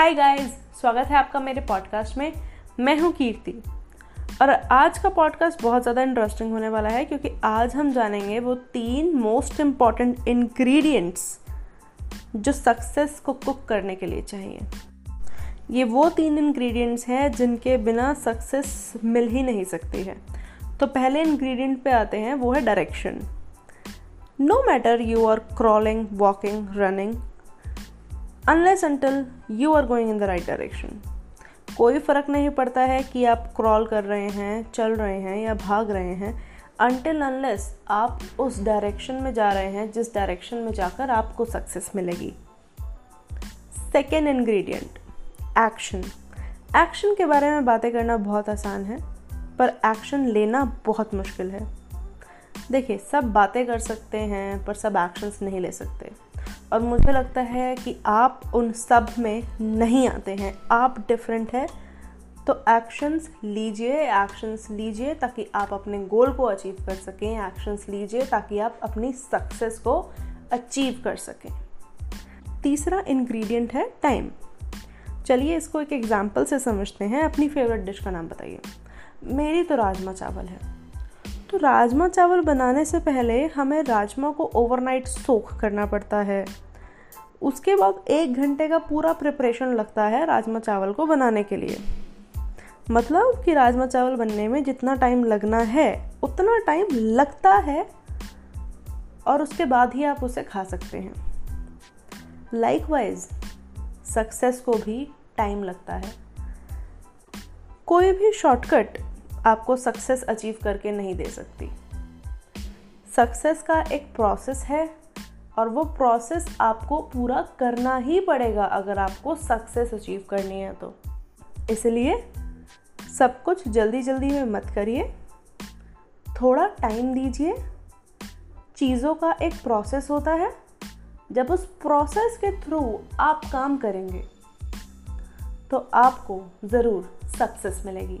Hi guys, स्वागत है आपका मेरे पॉडकास्ट में। मैं हूँ कीर्ति और आज का पॉडकास्ट बहुत ज़्यादा इंटरेस्टिंग होने वाला है क्योंकि आज हम जानेंगे वो 3 मोस्ट इम्पॉर्टेंट इंग्रेडिएंट्स जो सक्सेस को कुक करने के लिए चाहिए। ये वो 3 इंग्रेडिएंट्स हैं जिनके बिना सक्सेस मिल ही नहीं सकती है। तो पहले इंग्रेडिएंट पे आते हैं, वो है direction. No matter you are crawling, walking, running, unless until you are going in the right direction. कोई फ़र्क नहीं पड़ता है कि आप क्रॉल कर रहे हैं, चल रहे हैं या भाग रहे हैं, अनटिल अनलेस आप उस डायरेक्शन में जा रहे हैं जिस डायरेक्शन में जाकर आपको सक्सेस मिलेगी। Second ingredient, action. एक्शन के बारे में बातें करना बहुत आसान है पर एक्शन लेना बहुत मुश्किल है। देखिए, सब बातें कर सकते हैं पर सब एक्शंस नहीं ले सकते और मुझे लगता है कि आप उन सब में नहीं आते हैं, आप डिफरेंट हैं। तो एक्शंस लीजिए ताकि आप अपने गोल को अचीव कर सकें, एक्शंस लीजिए ताकि आप अपनी सक्सेस को अचीव कर सकें। तीसरा इंग्रेडिएंट है टाइम। चलिए इसको एक एग्जांपल से समझते हैं। अपनी फेवरेट डिश का नाम बताइए। मेरी तो राजमा चावल है। तो राजमा चावल बनाने से पहले हमें राजमा को ओवरनाइट सोख करना पड़ता है। उसके बाद 1 घंटे का पूरा प्रिपरेशन लगता है राजमा चावल को बनाने के लिए। मतलब कि राजमा चावल बनने में जितना टाइम लगना है उतना टाइम लगता है और उसके बाद ही आप उसे खा सकते हैं। लाइकवाइज सक्सेस को भी टाइम लगता है। कोई भी शॉर्टकट आपको सक्सेस अचीव करके नहीं दे सकती। सक्सेस का एक प्रोसेस है और वो प्रोसेस आपको पूरा करना ही पड़ेगा अगर आपको सक्सेस अचीव करनी है तो। इसलिए सब कुछ जल्दी जल्दी में मत करिए, थोड़ा टाइम दीजिए। चीज़ों का एक प्रोसेस होता है। जब उस प्रोसेस के थ्रू आप काम करेंगे तो आपको ज़रूर सक्सेस मिलेगी।